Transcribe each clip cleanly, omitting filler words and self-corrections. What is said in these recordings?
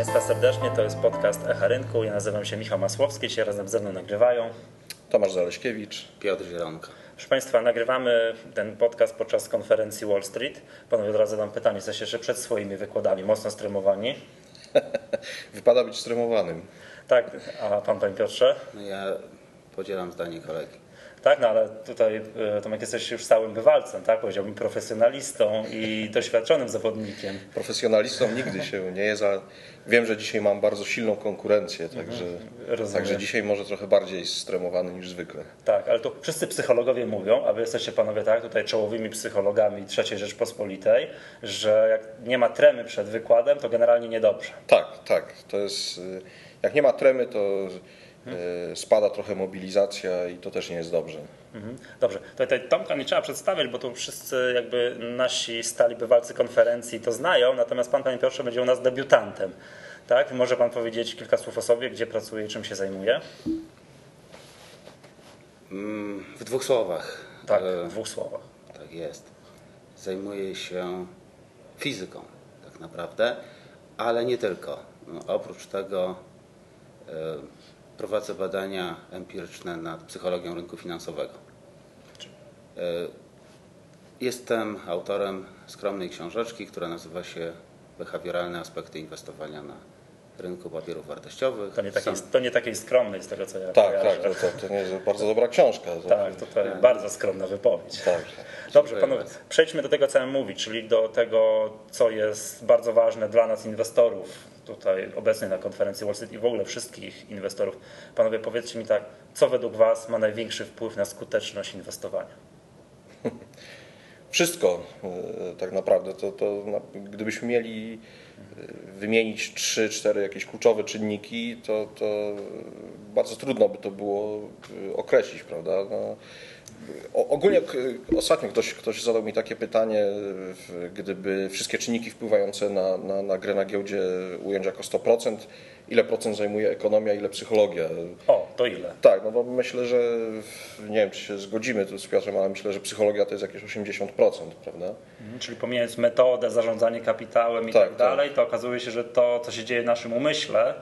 Państwa serdecznie, to jest podcast Echa Rynku. Ja nazywam się Michał Masłowski, dzisiaj razem ze mną nagrywają Tomasz Zaleskiewicz, Piotr Zielonka. Proszę Państwa, nagrywamy ten podcast podczas konferencji Wall Street. Panowie, od razu dam pytanie, jesteście jeszcze przed swoimi wykładami mocno strymowani? Wypada być strymowanym. Tak, a pan, panie Piotrze? No ja podzielam zdanie kolegi. Tak, no ale tutaj Tomek, jesteś już stałym bywalcem, tak? Powiedziałbym profesjonalistą i doświadczonym zawodnikiem. Profesjonalistą nigdy się nie jest, ale wiem, że dzisiaj mam bardzo silną konkurencję, także dzisiaj może trochę bardziej stremowany niż zwykle. Tak, ale to wszyscy psychologowie mówią, a wy jesteście panowie tak tutaj czołowymi psychologami III Rzeczpospolitej, że jak nie ma tremy przed wykładem, to generalnie niedobrze. Tak, to jest, jak nie ma tremy, to spada trochę mobilizacja i to też nie jest dobrze. Dobrze, tutaj Tomka nie trzeba przedstawiać, bo to wszyscy jakby nasi stali bywalcy konferencji to znają, natomiast pan, panie Piotrze, będzie u nas debiutantem. Tak? Może pan powiedzieć kilka słów o sobie, gdzie pracuje i czym się zajmuje? W dwóch słowach. Tak, w dwóch słowach. Tak jest. Zajmuję się fizyką tak naprawdę, ale nie tylko. No, oprócz tego prowadzę badania empiryczne nad psychologią rynku finansowego. Jestem autorem skromnej książeczki, która nazywa się Behawioralne aspekty inwestowania na rynku papierów wartościowych. To nie takiej skromnej, z tego co ja kojarzę. To jest bardzo dobra książka. Tak, to jest bardzo skromna wypowiedź. Tak. Dobrze, panowie, przejdźmy do tego, co ja mówię, czyli do tego, co jest bardzo ważne dla nas inwestorów, tutaj obecnych na konferencji Wall Street i w ogóle wszystkich inwestorów. Panowie, powiedzcie mi tak, co według was ma największy wpływ na skuteczność inwestowania? Wszystko tak naprawdę. Gdybyśmy mieli wymienić 3-4 jakieś kluczowe czynniki, to bardzo trudno by to było określić, prawda? No, ogólnie ostatnio ktoś zadał mi takie pytanie, gdyby wszystkie czynniki wpływające na grę na giełdzie ująć jako 100%, ile procent zajmuje ekonomia, ile psychologia? O, to ile? Tak, no bo myślę, że nie wiem, czy się zgodzimy tu z Piotrem, ale myślę, że psychologia to jest jakieś 80%, prawda? Czyli pomijając metodę, zarządzanie kapitałem i tak dalej, to okazuje się, że to, co się dzieje w naszym umyśle,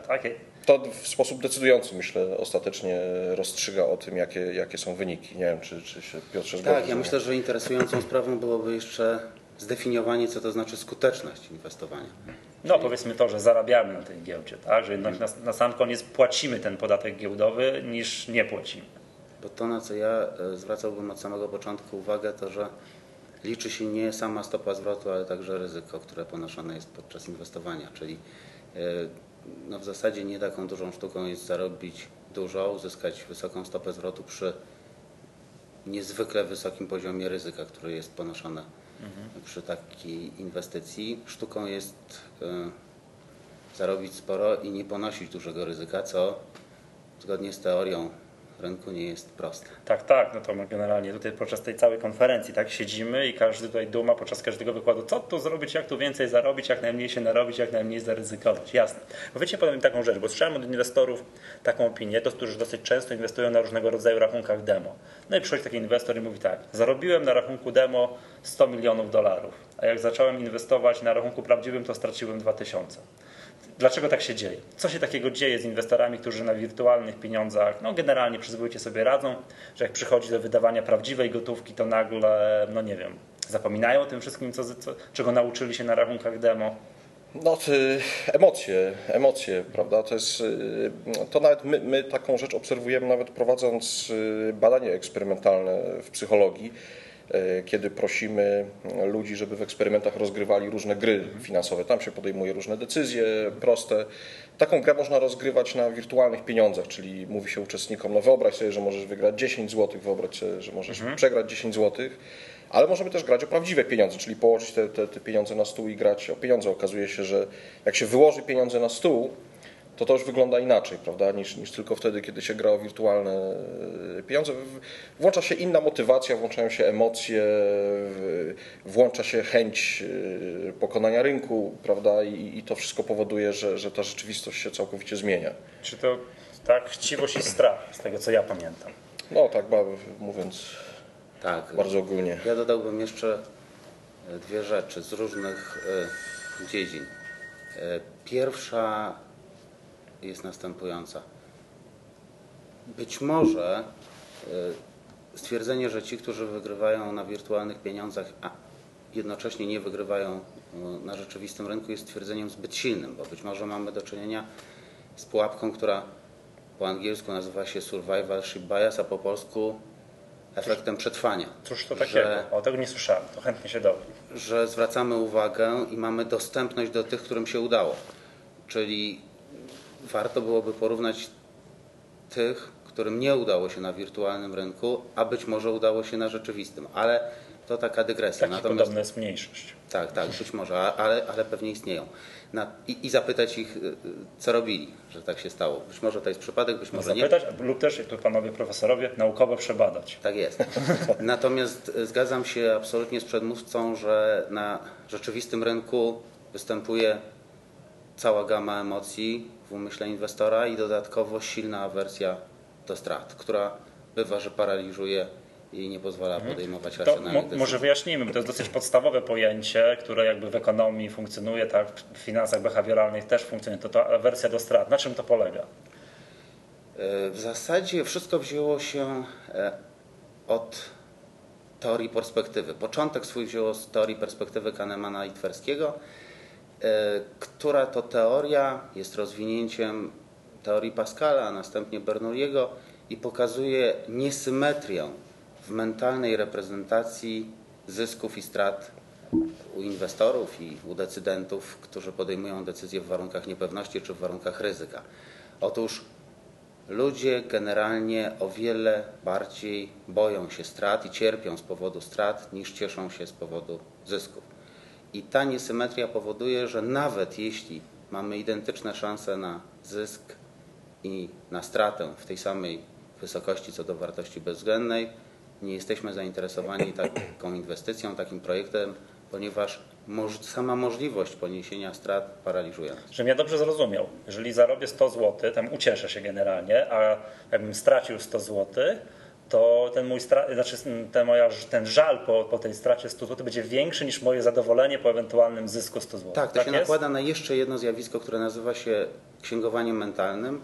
to w sposób decydujący, myślę, ostatecznie rozstrzyga o tym, jakie są wyniki. Nie wiem, czy się Piotrze zgodzi. Tak, ja myślę, że interesującą sprawą byłoby jeszcze zdefiniowanie, co to znaczy skuteczność inwestowania. No powiedzmy to, że zarabiamy na tej giełdzie, tak? Że jednak na sam koniec płacimy ten podatek giełdowy niż nie płacimy. Bo to, na co ja zwracałbym od samego początku uwagę, to że liczy się nie sama stopa zwrotu, ale także ryzyko, które ponoszone jest podczas inwestowania, czyli no w zasadzie nie taką dużą sztuką jest zarobić dużo, uzyskać wysoką stopę zwrotu przy niezwykle wysokim poziomie ryzyka, które jest ponoszone przy takiej inwestycji. Sztuką jest zarobić sporo i nie ponosić dużego ryzyka, co zgodnie z teorią rynku nie jest proste. Tak, no to generalnie tutaj podczas tej całej konferencji tak siedzimy i każdy tutaj duma podczas każdego wykładu, co tu zrobić, jak tu więcej zarobić, jak najmniej się narobić, jak najmniej zaryzykować. Jasne. Bo wiecie, powiem taką rzecz, bo słyszałem od inwestorów taką opinię, to którzy dosyć często inwestują na różnego rodzaju rachunkach demo. No i przychodzi taki inwestor i mówi tak, zarobiłem na rachunku demo $100 milionów, a jak zacząłem inwestować na rachunku prawdziwym, to straciłem 2000. Dlaczego tak się dzieje? Co się takiego dzieje z inwestorami, którzy na wirtualnych pieniądzach, no generalnie przyzwoicie sobie radzą, że jak przychodzi do wydawania prawdziwej gotówki, to nagle, no nie wiem, zapominają o tym wszystkim, czego nauczyli się na rachunkach demo? No to emocje, prawda? To nawet my taką rzecz obserwujemy, nawet prowadząc badania eksperymentalne w psychologii, kiedy prosimy ludzi, żeby w eksperymentach rozgrywali różne gry finansowe. Tam się podejmuje różne decyzje proste. Taką grę można rozgrywać na wirtualnych pieniądzach, czyli mówi się uczestnikom, no wyobraź sobie, że możesz wygrać 10 zł, wyobraź sobie, że możesz przegrać 10 zł, ale możemy też grać o prawdziwe pieniądze, czyli położyć te pieniądze na stół i grać o pieniądze. Okazuje się, że jak się wyłoży pieniądze na stół, to już wygląda inaczej, prawda, niż tylko wtedy, kiedy się gra o wirtualne pieniądze. Włącza się inna motywacja, włączają się emocje, włącza się chęć pokonania rynku, prawda, i to wszystko powoduje, że ta rzeczywistość się całkowicie zmienia. Czy to tak chciwość i strach, z tego co ja pamiętam? No tak, mówiąc tak, bardzo ogólnie. Ja dodałbym jeszcze dwie rzeczy z różnych dziedzin. Pierwsza jest następująca. Być może stwierdzenie, że ci, którzy wygrywają na wirtualnych pieniądzach, a jednocześnie nie wygrywają na rzeczywistym rynku, jest stwierdzeniem zbyt silnym, bo być może mamy do czynienia z pułapką, która po angielsku nazywa się survivorship bias, a po polsku efektem przetrwania. Cóż to takiego? O, tego nie słyszałem, to chętnie się dowiem. Że zwracamy uwagę i mamy dostępność do tych, którym się udało. Czyli warto byłoby porównać tych, którym nie udało się na wirtualnym rynku, a być może udało się na rzeczywistym. Ale to taka dygresja. Natomiast podobna jest mniejszość. Tak, tak, być może, ale pewnie istnieją. I zapytać ich, co robili, że tak się stało. Być może to jest przypadek, być może zapytać, nie. Zapytać lub też, jak tu panowie profesorowie, naukowo przebadać. Tak jest. Natomiast zgadzam się absolutnie z przedmówcą, że na rzeczywistym rynku występuje cała gama emocji w umyśle inwestora i dodatkowo silna awersja do strat, która bywa, że paraliżuje i nie pozwala podejmować racjonalnych decyzji. Może wyjaśnijmy, bo to jest dosyć podstawowe pojęcie, które jakby w ekonomii funkcjonuje, tak, w finansach behawioralnych też funkcjonuje, to ta awersja do strat. Na czym to polega? W zasadzie wszystko wzięło się od teorii perspektywy. Początek swój wzięło z teorii perspektywy Kahnemana i Twerskiego, która to teoria jest rozwinięciem teorii Pascala, a następnie Bernoulliego i pokazuje niesymetrię w mentalnej reprezentacji zysków i strat u inwestorów i u decydentów, którzy podejmują decyzje w warunkach niepewności czy w warunkach ryzyka. Otóż ludzie generalnie o wiele bardziej boją się strat i cierpią z powodu strat niż cieszą się z powodu zysków. I ta niesymetria powoduje, że nawet jeśli mamy identyczne szanse na zysk i na stratę w tej samej wysokości co do wartości bezwzględnej, nie jesteśmy zainteresowani taką inwestycją, takim projektem, ponieważ sama możliwość poniesienia strat paraliżuje nas. Żebym ja dobrze zrozumiał, jeżeli zarobię 100 zł, tam ucieszę się generalnie, a jakbym stracił 100 zł, to ten żal po tej stracie 100 zł będzie większy niż moje zadowolenie po ewentualnym zysku 100 zł. Tak, to tak się jest? Nakłada na jeszcze jedno zjawisko, które nazywa się księgowaniem mentalnym.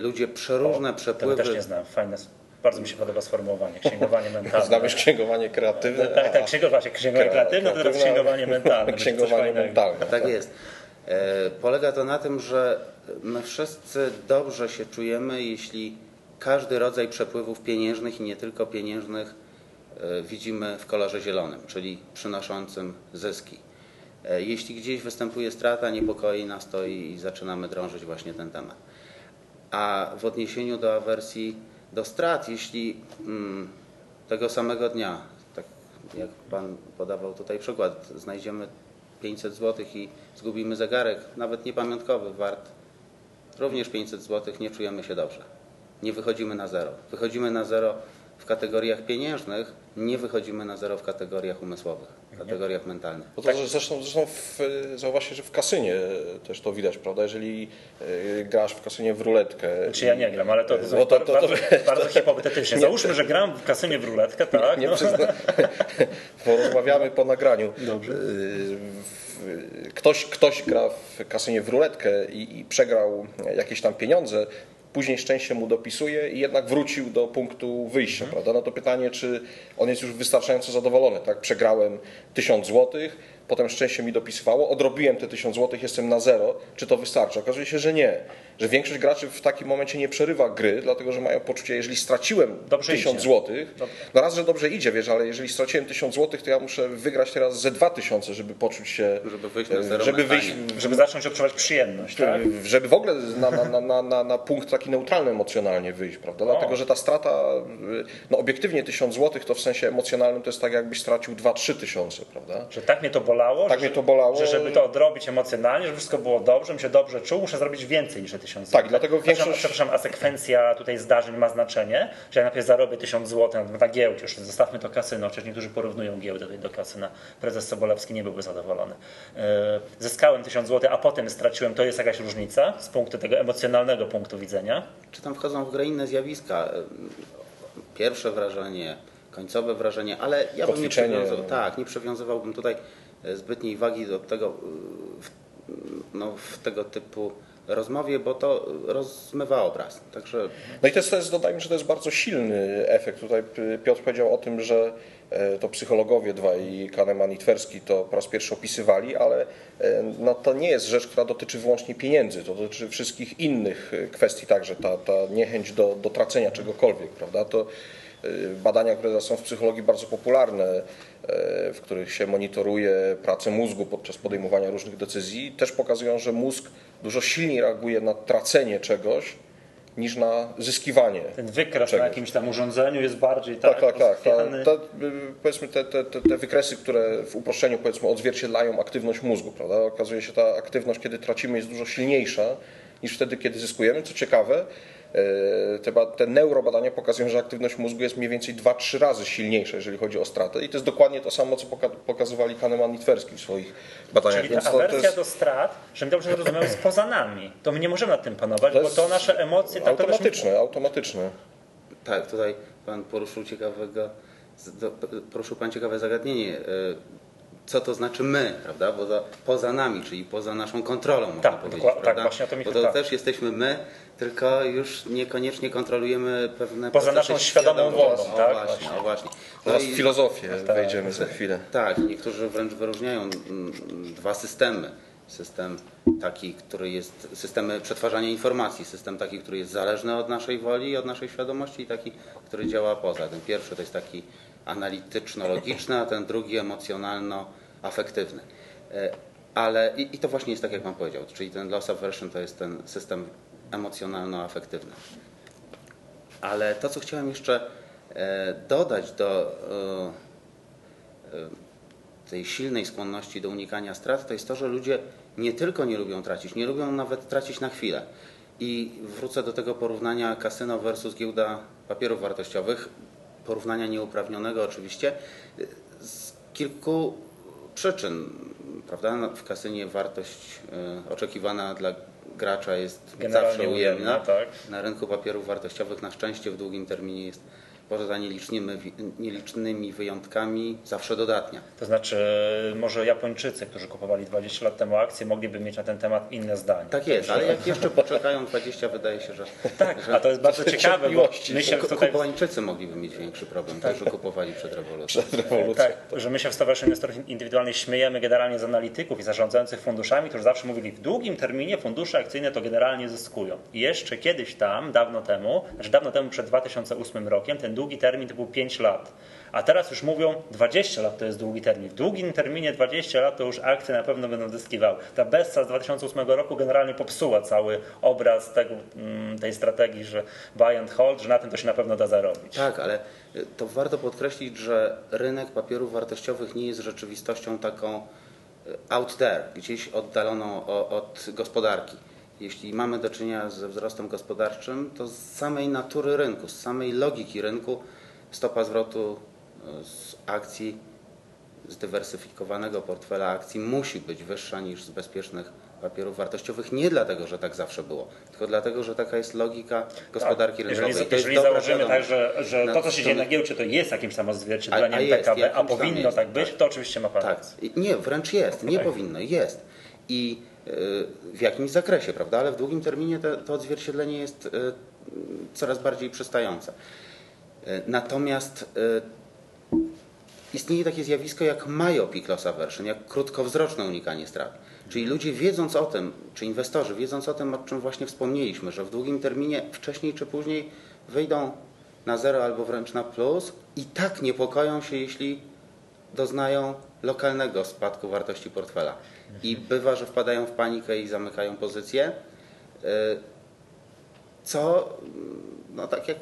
Ludzie przeróżne przepływy... Tego też nie znam, fajne. Bardzo mi się podoba sformułowanie, księgowanie mentalne. Znamy księgowanie kreatywne. Tak, księgowanie kreatywne, to teraz księgowanie mentalne. Księgowanie mentalne. Tak jest. Polega to na tym, że my wszyscy dobrze się czujemy, jeśli każdy rodzaj przepływów pieniężnych i nie tylko pieniężnych widzimy w kolorze zielonym, czyli przynoszącym zyski. Jeśli gdzieś występuje strata, niepokoi nas to i zaczynamy drążyć właśnie ten temat. A w odniesieniu do awersji do strat, jeśli tego samego dnia, tak jak pan podawał tutaj przykład, znajdziemy 500 zł i zgubimy zegarek, nawet niepamiątkowy, wart również 500 zł, nie czujemy się dobrze. Nie wychodzimy na zero. Wychodzimy na zero w kategoriach pieniężnych, nie wychodzimy na zero w kategoriach umysłowych, w kategoriach mentalnych. Bo to, że zresztą zauważcie, że w kasynie też to widać, prawda? Jeżeli grasz w kasynie w ruletkę... Znaczy ja nie gram, ale to bardzo hipotetycznie. Załóżmy, że gram w kasynie w ruletkę, tak? Porozmawiamy po nagraniu. Dobrze. Ktoś gra w kasynie w ruletkę i przegrał jakieś tam pieniądze, później szczęście mu dopisuje i jednak wrócił do punktu wyjścia, prawda? No to pytanie, czy on jest już wystarczająco zadowolony, tak? Przegrałem 1000 zł, potem szczęście mi dopisywało, odrobiłem te 1000 zł, jestem na zero, czy to wystarczy? Okazuje się, że nie, że większość graczy w takim momencie nie przerywa gry, dlatego że mają poczucie, jeżeli straciłem 1000 zł, no raz, że dobrze idzie, wiesz, ale jeżeli straciłem 1000 zł, to ja muszę wygrać teraz ze 2000, żeby poczuć się, żeby zacząć odczuwać przyjemność, tak? Żeby w ogóle na punkt taki neutralny emocjonalnie wyjść, prawda? Dlatego, że ta strata, no obiektywnie 1000 zł, to w sensie emocjonalnym to jest tak, jakbyś stracił 2-3 tysiące, prawda? Że tak mnie to bolało, tak mnie to bolało, że żeby to odrobić emocjonalnie, żeby wszystko było dobrze, żebym się dobrze czuł, muszę zrobić więcej niż 1000 zł. Tak, dlatego większość... Przepraszam, a sekwencja tutaj zdarzeń ma znaczenie, że ja najpierw zarobię 1000 zł na giełdzie, już zostawmy to kasyno, przecież niektórzy porównują giełdę tutaj do kasyna. Prezes Sobolewski nie byłby zadowolony. Zyskałem 1000 zł, a potem straciłem, to jest jakaś różnica z punktu tego emocjonalnego punktu widzenia? Czy tam wchodzą w grę inne zjawiska? Pierwsze wrażenie, końcowe wrażenie, ale ja bym nie przywiązywałbym tutaj zbytniej wagi do tego, no, w tego typu rozmowie, bo to rozmywa obraz. Także... No i też dodajmy, że to jest bardzo silny efekt. Tutaj Piotr powiedział o tym, że to psychologowie dwaj, Kahneman i Tversky, to po raz pierwszy opisywali, ale no, to nie jest rzecz, która dotyczy wyłącznie pieniędzy, to dotyczy wszystkich innych kwestii także, ta niechęć do tracenia czegokolwiek, prawda? To badania, które są w psychologii bardzo popularne, w których się monitoruje pracę mózgu podczas podejmowania różnych decyzji, też pokazują, że mózg dużo silniej reaguje na tracenie czegoś niż na zyskiwanie. Ten wykres czegoś na jakimś tam urządzeniu jest bardziej tak. Powiedzmy te wykresy, które w uproszczeniu powiedzmy odzwierciedlają aktywność mózgu, prawda? Okazuje się, ta aktywność, kiedy tracimy, jest dużo silniejsza niż wtedy, kiedy zyskujemy. Co ciekawe, te neurobadania pokazują, że aktywność mózgu jest mniej więcej 2-3 razy silniejsza, jeżeli chodzi o stratę. I to jest dokładnie to samo, co pokazywali Kahneman i Tversky w swoich badaniach. Czyli ta awersja do strat, że my dobrze rozumiemy, jest poza nami. To my nie możemy nad tym panować, bo to nasze emocje... Automatyczne. Tak, tutaj pan poruszył pan ciekawe zagadnienie. Co to znaczy my, prawda? Bo to poza nami, czyli poza naszą kontrolą, można powiedzieć. Tak, właśnie o to mi chodzi. Bo to też jesteśmy my, tylko już niekoniecznie kontrolujemy pewne... Poza naszą świadomą wolą. Tak, właśnie. Teraz w filozofię wejdziemy za chwilę. Tak, niektórzy wręcz wyróżniają dwa systemy. System taki, który jest... Systemy przetwarzania informacji. System taki, który jest zależny od naszej woli, od naszej świadomości, i taki, który działa poza. Ten pierwszy to jest taki analityczno-logiczny, a ten drugi emocjonalno-afektywny. Ale i to właśnie jest tak, jak pan powiedział, czyli ten loss aversion to jest ten system emocjonalno-afektywny. Ale to, co chciałem jeszcze dodać do tej silnej skłonności do unikania strat, to jest to, że ludzie nie tylko nie lubią tracić, nie lubią nawet tracić na chwilę. I wrócę do tego porównania kasyno versus giełda papierów wartościowych. Porównania nieuprawnionego oczywiście z kilku przyczyn, prawda? No, w kasynie wartość oczekiwana dla gracza jest generalnie zawsze ujemna. Tak. Na rynku papierów wartościowych na szczęście w długim terminie jest poza nielicznymi wyjątkami zawsze dodatnia. To znaczy może Japończycy, którzy kupowali 20 lat temu akcje, mogliby mieć na ten temat inne zdanie. Tak jest, ale jak jeszcze poczekają 20, wydaje się, że... Tak, że a to jest bardzo ciekawe, bo Kubańczycy mogliby mieć większy problem, tak, że kupowali przed rewolucją. Tak, że my się w Stowarzyszeniu Inwestorów Indywidualnych śmiejemy generalnie z analityków i zarządzających funduszami, którzy zawsze mówili, w długim terminie fundusze akcyjne to generalnie zyskują. I jeszcze kiedyś tam, dawno temu, przed 2008 rokiem, ten długi termin to był 5 lat, a teraz już mówią 20 lat to jest długi termin. W długim terminie 20 lat to już akcje na pewno będą zyskiwały. Ta bessa z 2008 roku generalnie popsuła cały obraz tej strategii, że buy and hold, że na tym to się na pewno da zarobić. Tak, ale to warto podkreślić, że rynek papierów wartościowych nie jest rzeczywistością taką out there, gdzieś oddaloną od gospodarki. Jeśli mamy do czynienia ze wzrostem gospodarczym, to z samej natury rynku, z samej logiki rynku stopa zwrotu z akcji, zdywersyfikowanego portfela akcji musi być wyższa niż z bezpiecznych papierów wartościowych. Nie dlatego, że tak zawsze było, tylko dlatego, że taka jest logika gospodarki rynkowej. Jeżeli założymy tak, że to, co się dzieje na giełdzie, to jest jakimś tam odzwierciedleniem PKB, a powinno tak być, to oczywiście ma pan rację. Nie, wręcz jest. Nie powinno. Jest. I w jakimś zakresie, prawda? Ale w długim terminie to odzwierciedlenie jest coraz bardziej przystające. Natomiast istnieje takie zjawisko jak myopic loss aversion, jak krótkowzroczne unikanie strat. Czyli ludzie wiedząc o tym, czy inwestorzy wiedząc o tym, o czym właśnie wspomnieliśmy, że w długim terminie wcześniej czy później wyjdą na zero albo wręcz na plus, i tak niepokoją się, jeśli doznają lokalnego spadku wartości portfela. I bywa, że wpadają w panikę i zamykają pozycje, co, no tak jak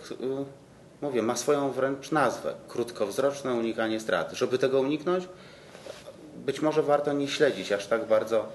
mówię, ma swoją wręcz nazwę, krótkowzroczne unikanie strat. Żeby tego uniknąć, być może warto nie śledzić aż tak bardzo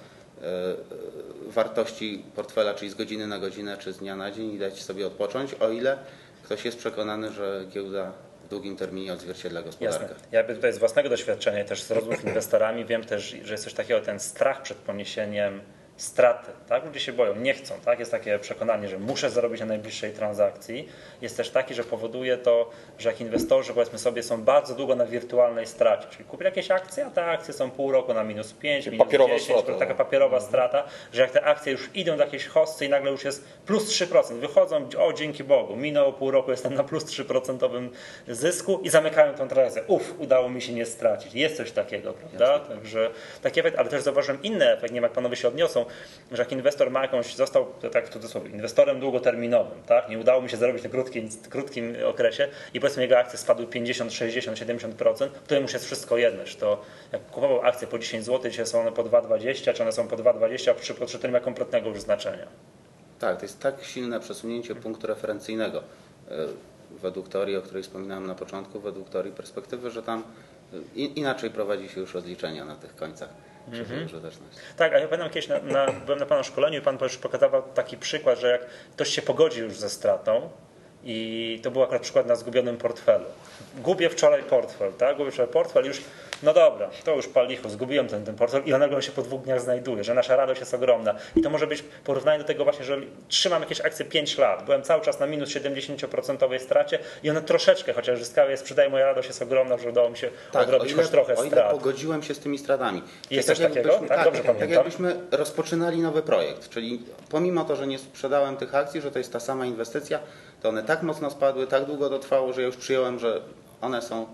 wartości portfela, czyli z godziny na godzinę, czy z dnia na dzień, i dać sobie odpocząć, o ile ktoś jest przekonany, że giełda w długim terminie odzwierciedla gospodarkę. Jasne. Ja tutaj z własnego doświadczenia, też z rozmów z inwestorami, wiem też, że jest coś takiego, ten strach przed poniesieniem straty, tak? Ludzie się boją, nie chcą, tak? Jest takie przekonanie, że muszę zarobić na najbliższej transakcji. Jest też taki, że powoduje to, że jak inwestorzy, powiedzmy sobie, są bardzo długo na wirtualnej stracie, czyli kupię jakieś akcje, a te akcje są pół roku na -5, -10, to taka papierowa strata, że jak te akcje już idą do jakiejś hossy i nagle już jest +3%, wychodzą, o dzięki Bogu, minęło pół roku, jestem na +3% zysku i zamykają tą transakcję. Uff, udało mi się nie stracić. Jest coś takiego, prawda? Także taki efekt, ale też zauważyłem inny efekt, nie wiem jak panowie się odniosą, że jak inwestor ma jakąś, został, tak w cudzysłowie, inwestorem długoterminowym, tak? Nie udało mi się zarobić na krótkim okresie i powiedzmy jego akcje spadły 50, 60, 70%, to jemu się jest wszystko jedno, czy to jak kupował akcje po 10 zł, dzisiaj są one po 2,20, czy one są po 2,20, przy podszczytu nie ma kompletnego już znaczenia. Tak, to jest tak silne przesunięcie punktu referencyjnego według teorii, o której wspominałem na początku, według teorii perspektywy, że tam inaczej prowadzi się już rozliczenia na tych końcach. Tak, a ja pamiętam kiedyś, byłem na pana szkoleniu i pan już pokazywał taki przykład, że jak ktoś się pogodzi już ze stratą i to był akurat przykład na zgubionym portfelu. Gubię wczoraj portfel, tak? Gubię wczoraj portfel już, no dobra, to już palicho, zgubiłem ten portfel i on nagle się po 2 dniach znajduje, że nasza radość jest ogromna. I to może być porównanie do tego właśnie, że trzymam jakieś akcje 5 lat, byłem cały czas na -70% stracie i one troszeczkę, chociaż zyskały, sprzedaję, moja radość jest ogromna, że udało mi się odrobić choć trochę strat. Pogodziłem się z tymi stratami. Jest coś takiego? Tak, dobrze pamiętam. Tak jakbyśmy rozpoczynali nowy projekt, czyli pomimo to, że nie sprzedałem tych akcji, że to jest ta sama inwestycja, to one tak mocno spadły, tak długo to trwało, że ja już przyjąłem, że one są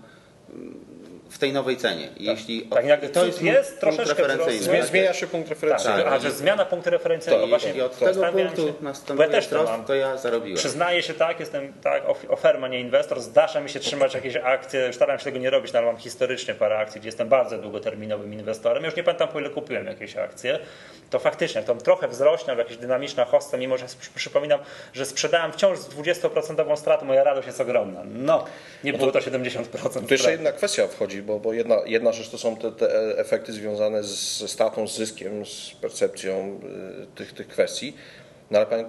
w tej nowej cenie. Jeśli tak, to jest punkt referencyjny. Zmienia się punkt referencyjnego. Tak, że zmiana punktu referencyjnego. Jeśli od tego punktu następuje wzrost, to ja zarobiłem. Przyznaję się, tak, jestem tak, oferma, nie inwestor, zdarza mi się trzymać jakieś akcje, staram się tego nie robić, ale mam historycznie parę akcji, gdzie jestem bardzo długoterminowym inwestorem. Już nie pamiętam, po ile kupiłem jakieś akcje. To faktycznie, to trochę wzrośnie, jakaś dynamiczna hosta, mimo że przypominam, że sprzedałem wciąż z 20% stratą, moja radość jest ogromna. No, nie było to 70%. Tu jeszcze jedna kwestia wchodzi, bo jedna rzecz to są te efekty związane ze stratą, z zyskiem, z percepcją tych kwestii. No ale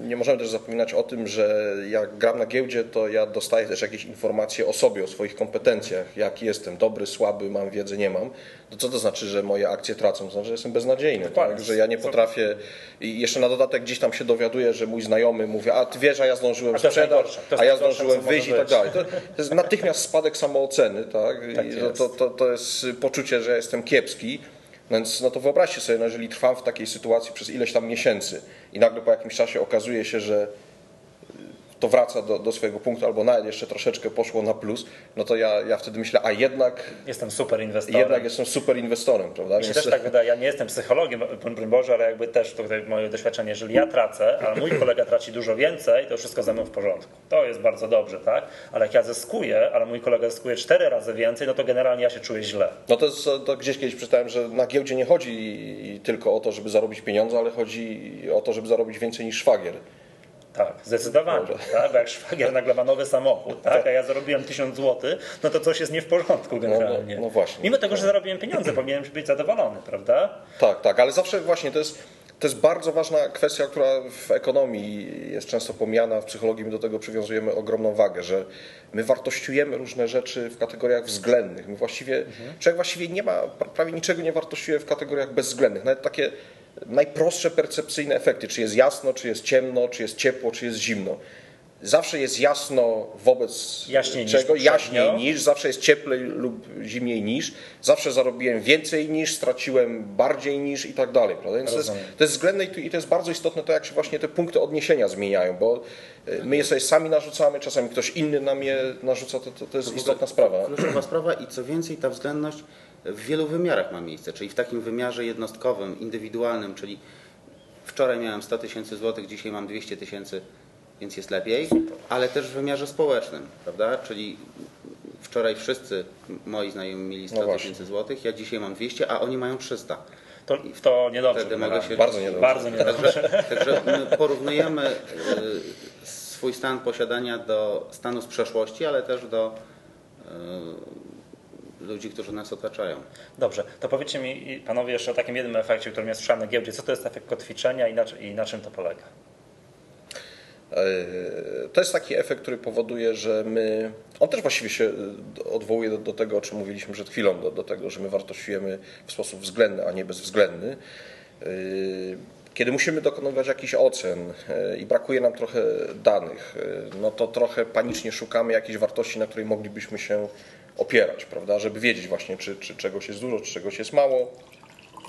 nie możemy też zapominać o tym, że jak gram na giełdzie, to ja dostaję też jakieś informacje o sobie, o swoich kompetencjach, jaki jestem, dobry, słaby, mam wiedzę, nie mam. To co to znaczy, że moje akcje tracą? To znaczy, że jestem beznadziejny, tak? Że ja nie potrafię i jeszcze na dodatek gdzieś tam się dowiaduję, że mój znajomy mówi, a ty wiesz, a ja zdążyłem sprzedać, a ja zdążyłem wyjść i tak dalej. To jest natychmiast spadek samooceny, tak? To jest poczucie, że jestem kiepski. Więc no to wyobraźcie sobie, no jeżeli trwam w takiej sytuacji przez ileś tam miesięcy i nagle po jakimś czasie okazuje się, że to wraca do swojego punktu albo nawet jeszcze troszeczkę poszło na plus, no to ja wtedy myślę, a jednak jestem super inwestorem. Jednak jestem super inwestorem, prawda? Mi się też tak wydaje, ja nie jestem psychologiem, broń Boże, ale jakby też to moje doświadczenie, jeżeli ja tracę, ale mój kolega traci dużo więcej, to wszystko ze mną w porządku. To jest bardzo dobrze, tak? Ale jak ja zyskuję, ale mój kolega zyskuje 4 razy więcej, no to generalnie ja się czuję źle. No to gdzieś kiedyś przeczytałem, że na giełdzie nie chodzi tylko o to, żeby zarobić pieniądze, ale chodzi o to, żeby zarobić więcej niż szwagier. Tak, zdecydowanie, tak? Bo jak szwagier nagle ma nowy samochód, tak? A ja zarobiłem 1000 zł, no to coś jest nie w porządku generalnie. No właśnie. Mimo tego, że zarobiłem pieniądze, powinienem być zadowolony, prawda? Tak, ale zawsze właśnie to jest bardzo ważna kwestia, która w ekonomii jest często pomijana, w psychologii my do tego przywiązujemy ogromną wagę, że my wartościujemy różne rzeczy w kategoriach względnych. Człowiek właściwie nie ma, prawie niczego nie wartościuje w kategoriach bezwzględnych, nawet takie najprostsze percepcyjne efekty, czy jest jasno, czy jest ciemno, czy jest ciepło, czy jest zimno. Zawsze jest jasno wobec czego, jaśniej niż, zawsze jest cieplej lub zimniej niż, zawsze zarobiłem więcej niż, straciłem bardziej niż i tak dalej. Więc to jest względne i to jest bardzo istotne to, jak się właśnie te punkty odniesienia zmieniają, bo my je sobie sami narzucamy, czasami ktoś inny nam je narzuca, to jest istotna sprawa. Kluczowa sprawa i co więcej, ta względność w wielu wymiarach ma miejsce, czyli w takim wymiarze jednostkowym, indywidualnym, czyli wczoraj miałem 100 000 złotych, dzisiaj mam 200 000, więc jest lepiej, ale też w wymiarze społecznym, prawda? Czyli wczoraj wszyscy moi znajomi mieli 100 000 złotych, ja dzisiaj mam 200, a oni mają 300. To niedobrze. Wtedy mogę się bardzo niedobrze. Także my porównujemy swój stan posiadania do stanu z przeszłości, ale też do ludzi, którzy nas otaczają. Dobrze, to powiedzcie mi, panowie, jeszcze o takim jednym efekcie, o którym ja słyszałem na giełdzie. Co to jest efekt kotwiczenia i na czym to polega? To jest taki efekt, który powoduje, że my... On też właściwie się odwołuje do tego, o czym mówiliśmy przed chwilą, do tego, że my wartościujemy w sposób względny, a nie bezwzględny. Kiedy musimy dokonywać jakichś ocen i brakuje nam trochę danych, no to trochę panicznie szukamy jakiejś wartości, na której moglibyśmy się opierać, prawda, żeby wiedzieć właśnie, czy czegoś jest dużo, czy czegoś jest mało.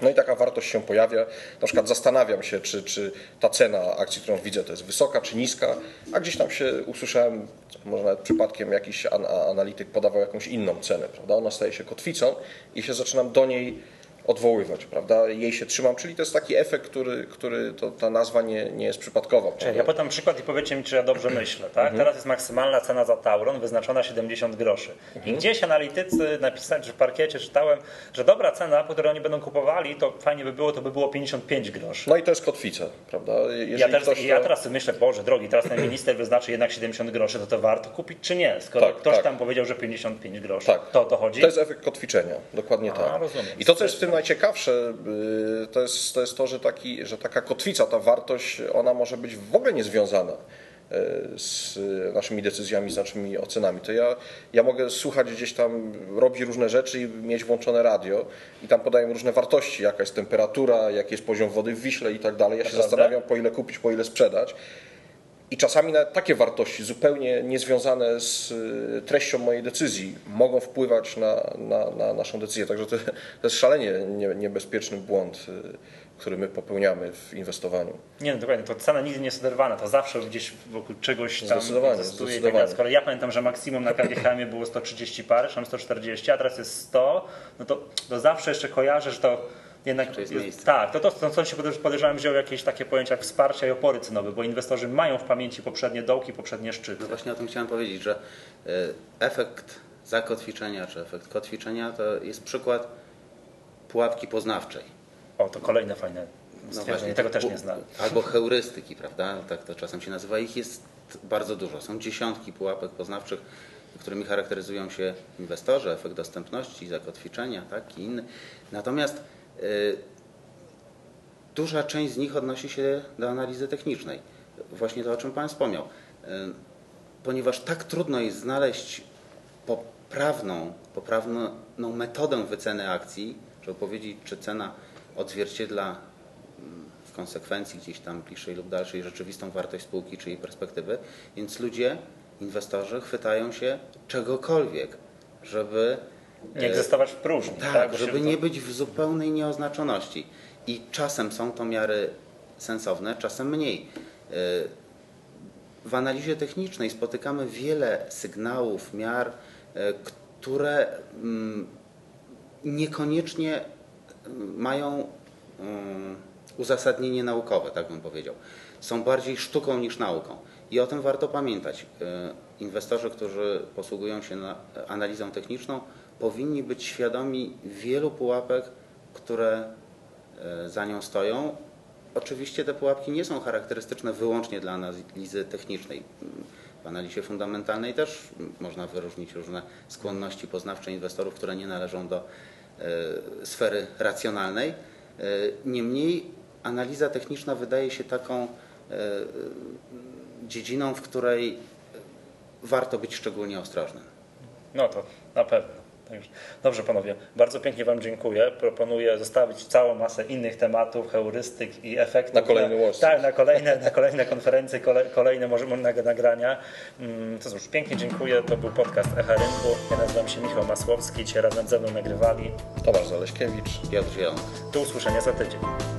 No i taka wartość się pojawia. Na przykład zastanawiam się, czy ta cena akcji, którą widzę, to jest wysoka czy niska, a gdzieś tam się usłyszałem, może nawet przypadkiem jakiś analityk podawał jakąś inną cenę, prawda? Ona staje się kotwicą i się zaczynam do niej odwoływać, prawda? Jej się trzymam, czyli to jest taki efekt, który to ta nazwa nie jest przypadkowa. Prawda? Czyli ja podam przykład i powiecie mi, czy ja dobrze myślę. Tak? Teraz jest maksymalna cena za Tauron wyznaczona 70 groszy. I gdzieś analitycy napisali, że w parkiecie czytałem, że dobra cena, po której oni będą kupowali, to fajnie by było, to by było 55 groszy. No i to jest kotwica, prawda? Ja teraz myślę, Boże drogi, teraz ten minister wyznaczy jednak 70 groszy, to warto kupić czy nie? Skoro ktoś tam powiedział, że 55 groszy, to o to chodzi? To jest efekt kotwiczenia, dokładnie tak. Rozumiem. I to, co jest w tym najciekawsze, to jest to, że taka kotwica, ta wartość, ona może być w ogóle niezwiązana z naszymi decyzjami, z naszymi ocenami. To ja mogę słuchać gdzieś tam, robić różne rzeczy i mieć włączone radio i tam podają różne wartości, jaka jest temperatura, jaki jest poziom wody w Wiśle i tak dalej. Ja się zastanawiam, po ile kupić, po ile sprzedać. I czasami nawet takie wartości zupełnie niezwiązane z treścią mojej decyzji mogą wpływać na naszą decyzję. Także to jest szalenie niebezpieczny błąd, który my popełniamy w inwestowaniu. Nie, no dokładnie, to cena nigdy nie jest oderwana, to zawsze gdzieś wokół czegoś tam egzystuje. Tak, skoro ja pamiętam, że maksimum na KGHM-ie było 130 parę, tam 140, a teraz jest 100, no to zawsze jeszcze kojarzę, że to jednak jest, tak, to co się podejrzewam, wziął jakieś takie pojęcia jak wsparcia i opory cenowe, bo inwestorzy mają w pamięci poprzednie dołki, poprzednie szczyty. No właśnie o tym chciałem powiedzieć, że efekt zakotwiczenia czy efekt kotwiczenia to jest przykład pułapki poznawczej. O, to kolejne fajne stwierdzenie, właśnie, tego też nie znam. Albo heurystyki, prawda, tak to czasem się nazywa. Ich jest bardzo dużo, są dziesiątki pułapek poznawczych, którymi charakteryzują się inwestorzy, efekt dostępności, zakotwiczenia, tak i inny. Natomiast duża część z nich odnosi się do analizy technicznej. Właśnie to, o czym Pan wspomniał. Ponieważ tak trudno jest znaleźć poprawną metodę wyceny akcji, żeby powiedzieć, czy cena odzwierciedla w konsekwencji gdzieś tam bliższej lub dalszej rzeczywistą wartość spółki czy jej perspektywy. Więc ludzie, inwestorzy chwytają się czegokolwiek, żeby nie egzystować w próżni. Tak, żeby nie być w zupełnej nieoznaczoności. I czasem są to miary sensowne, czasem mniej. W analizie technicznej spotykamy wiele sygnałów, miar, które niekoniecznie mają uzasadnienie naukowe, tak bym powiedział. Są bardziej sztuką niż nauką. I o tym warto pamiętać. Inwestorzy, którzy posługują się analizą techniczną, powinni być świadomi wielu pułapek, które za nią stoją. Oczywiście te pułapki nie są charakterystyczne wyłącznie dla analizy technicznej. W analizie fundamentalnej też można wyróżnić różne skłonności poznawcze inwestorów, które nie należą do sfery racjonalnej. Niemniej analiza techniczna wydaje się taką dziedziną, w której warto być szczególnie ostrożnym. No to na pewno. Dobrze panowie, bardzo pięknie wam dziękuję. Proponuję zostawić całą masę innych tematów, heurystyk i efektów. Na kolejny Wall Street. Tak, na kolejne konferencje, kolejne może nagrania. To cóż, pięknie dziękuję. To był podcast Echa Rynku. Ja nazywam się Michał Masłowski. Dzisiaj razem ze mną nagrywali Tomasz Zaleskiewicz, Piotr Zielonka. Do usłyszenia za tydzień.